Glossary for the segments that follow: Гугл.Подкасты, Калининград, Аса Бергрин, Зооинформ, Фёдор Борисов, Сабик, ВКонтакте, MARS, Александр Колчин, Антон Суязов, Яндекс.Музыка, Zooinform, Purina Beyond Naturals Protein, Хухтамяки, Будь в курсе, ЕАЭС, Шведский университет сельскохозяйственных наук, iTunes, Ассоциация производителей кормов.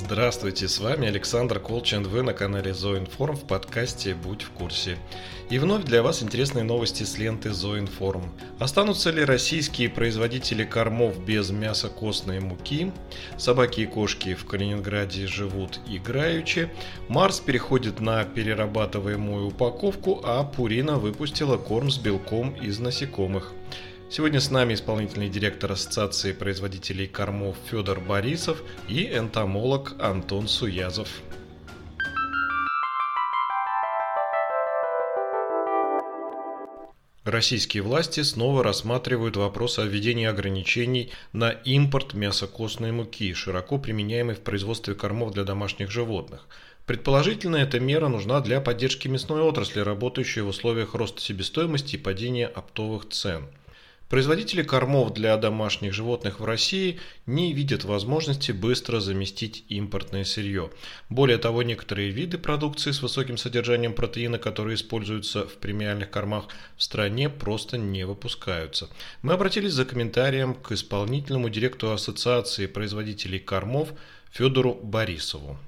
Здравствуйте, с вами Александр Колчин, вы на канале Зооинформ в подкасте «Будь в курсе». И вновь для вас интересные новости с ленты Зооинформ. Останутся ли российские производители кормов без мясокостной муки? Собаки и кошки в Калининграде живут играючи. МАРС переходит на перерабатываемую упаковку, а Purina выпустила корм с белком из насекомых. Сегодня с нами исполнительный директор Ассоциации производителей кормов Фёдор Борисов и энтомолог Антон Суязов. Российские власти снова рассматривают вопрос о введении ограничений на импорт мясокостной муки, широко применяемой в производстве кормов для домашних животных. Предположительно, эта мера нужна для поддержки мясной отрасли, работающей в условиях роста себестоимости и падения оптовых цен. Производители кормов для домашних животных в России не видят возможности быстро заместить импортное сырье. Более того, некоторые виды продукции с высоким содержанием протеина, которые используются в премиальных кормах, в стране просто не выпускаются. Мы обратились за комментарием к исполнительному директору Ассоциации производителей кормов Фёдору Борисову.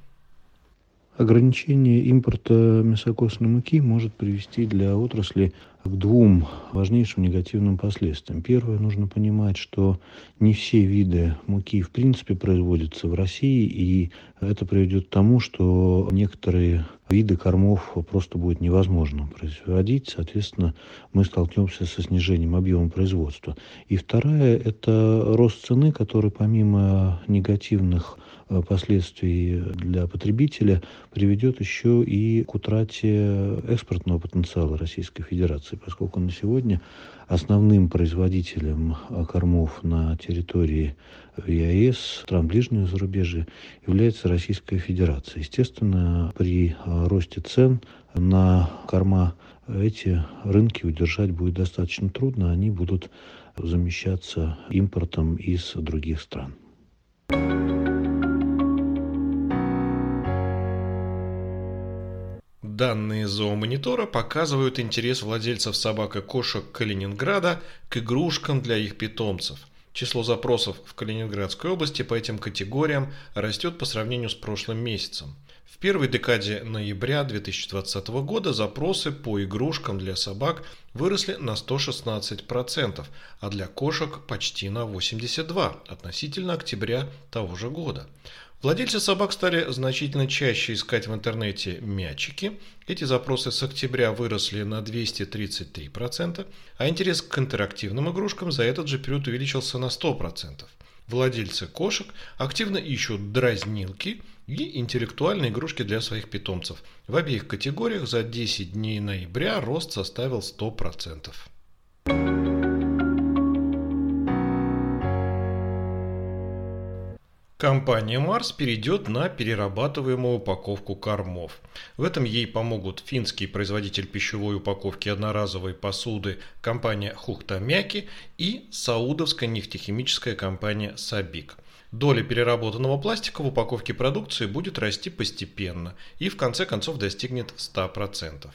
Ограничение импорта мясокостной муки может привести для отрасли к двум важнейшим негативным последствиям. Первое, нужно понимать, что не все виды муки в принципе производятся в России, и это приведет к тому, что некоторые виды кормов просто будет невозможно производить, соответственно, мы столкнемся со снижением объема производства. И второе, это рост цены, который помимо негативных последствий для потребителя приведет еще и к утрате экспортного потенциала Российской Федерации, поскольку на сегодня основным производителем кормов на территории ЕАЭС, стран ближнего зарубежья, является Российская Федерация. Естественно, при росте цен на корма эти рынки удержать будет достаточно трудно, они будут замещаться импортом из других стран. Данные зоомонитора показывают интерес владельцев собак и кошек Калининграда к игрушкам для их питомцев. Число запросов в Калининградской области по этим категориям растет по сравнению с прошлым месяцем. В первой декаде ноября 2020 года запросы по игрушкам для собак выросли на 116%, а для кошек почти на 82% относительно октября того же года. Владельцы собак стали значительно чаще искать в интернете мячики. Эти запросы с октября выросли на 233%, а интерес к интерактивным игрушкам за этот же период увеличился на 100%. Владельцы кошек активно ищут дразнилки и интеллектуальные игрушки для своих питомцев. В обеих категориях за 10 дней ноября рост составил 100%. Компания «МАРС» перейдет на перерабатываемую упаковку кормов. В этом ей помогут финский производитель пищевой упаковки одноразовой посуды компания «Хухтамяки» и саудовская нефтехимическая компания «Сабик». Доля переработанного пластика в упаковке продукции будет расти постепенно и в конце концов достигнет 100%.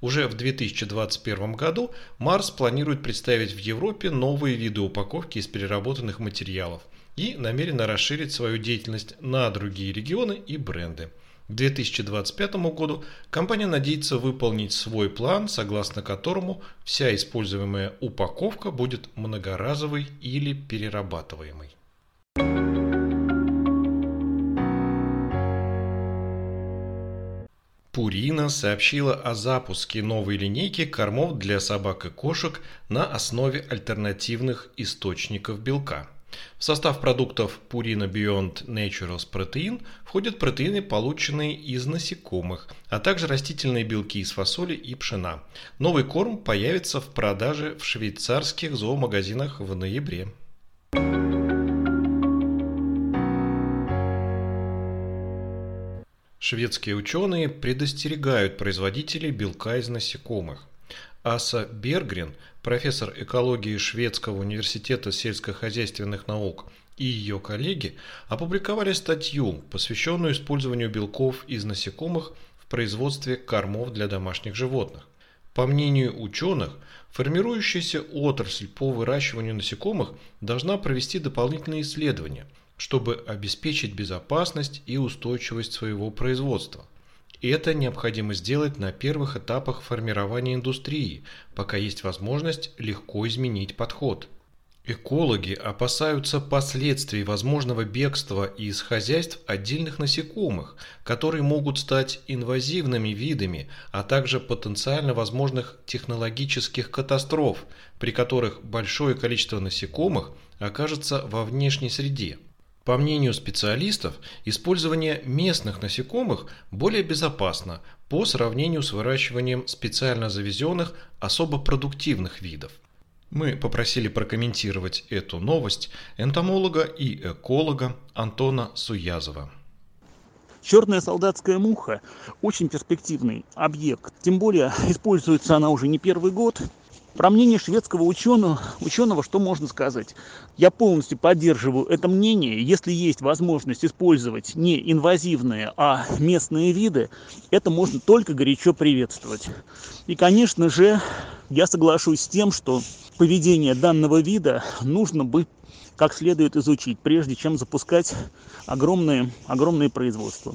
Уже в 2021 году «МАРС» планирует представить в Европе новые виды упаковки из переработанных материалов и намерена расширить свою деятельность на другие регионы и бренды. К 2025 году компания надеется выполнить свой план, согласно которому вся используемая упаковка будет многоразовой или перерабатываемой. Purina сообщила о запуске новой линейки кормов для собак и кошек на основе альтернативных источников белка. В состав продуктов Purina Beyond Naturals Protein входят протеины, полученные из насекомых, а также растительные белки из фасоли и пшена. Новый корм появится в продаже в швейцарских зоомагазинах в ноябре. Шведские ученые предостерегают производителей белка из насекомых. Аса Бергрин, профессор экологии Шведского университета сельскохозяйственных наук, и ее коллеги опубликовали статью, посвященную использованию белков из насекомых в производстве кормов для домашних животных. По мнению ученых, формирующаяся отрасль по выращиванию насекомых должна провести дополнительные исследования, чтобы обеспечить безопасность и устойчивость своего производства. Это необходимо сделать на первых этапах формирования индустрии, пока есть возможность легко изменить подход. Экологи опасаются последствий возможного бегства из хозяйств отдельных насекомых, которые могут стать инвазивными видами, а также потенциально возможных технологических катастроф, при которых большое количество насекомых окажется во внешней среде. По мнению специалистов, использование местных насекомых более безопасно по сравнению с выращиванием специально завезенных особо продуктивных видов. Мы попросили прокомментировать эту новость энтомолога и эколога Антона Суязова. Черная солдатская муха – очень перспективный объект, тем более используется она уже не первый год. Про мнение шведского ученого что можно сказать? Я полностью поддерживаю это мнение. Если есть возможность использовать не инвазивные, а местные виды, это можно только горячо приветствовать. И, конечно же, я соглашусь с тем, что поведение данного вида нужно бы как следует изучить, прежде чем запускать огромные производства.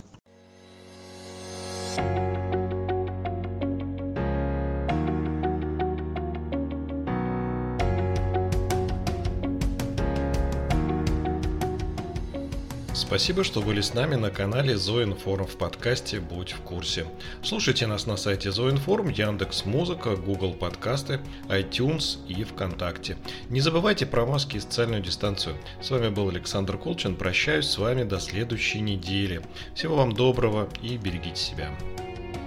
Спасибо, что были с нами на канале Zooinform в подкасте «Будь в курсе». Слушайте нас на сайте Zooinform, Яндекс.Музыка, Гугл.Подкасты, iTunes и ВКонтакте. Не забывайте про маски и социальную дистанцию. С вами был Александр Колчин. Прощаюсь с вами до следующей недели. Всего вам доброго и берегите себя.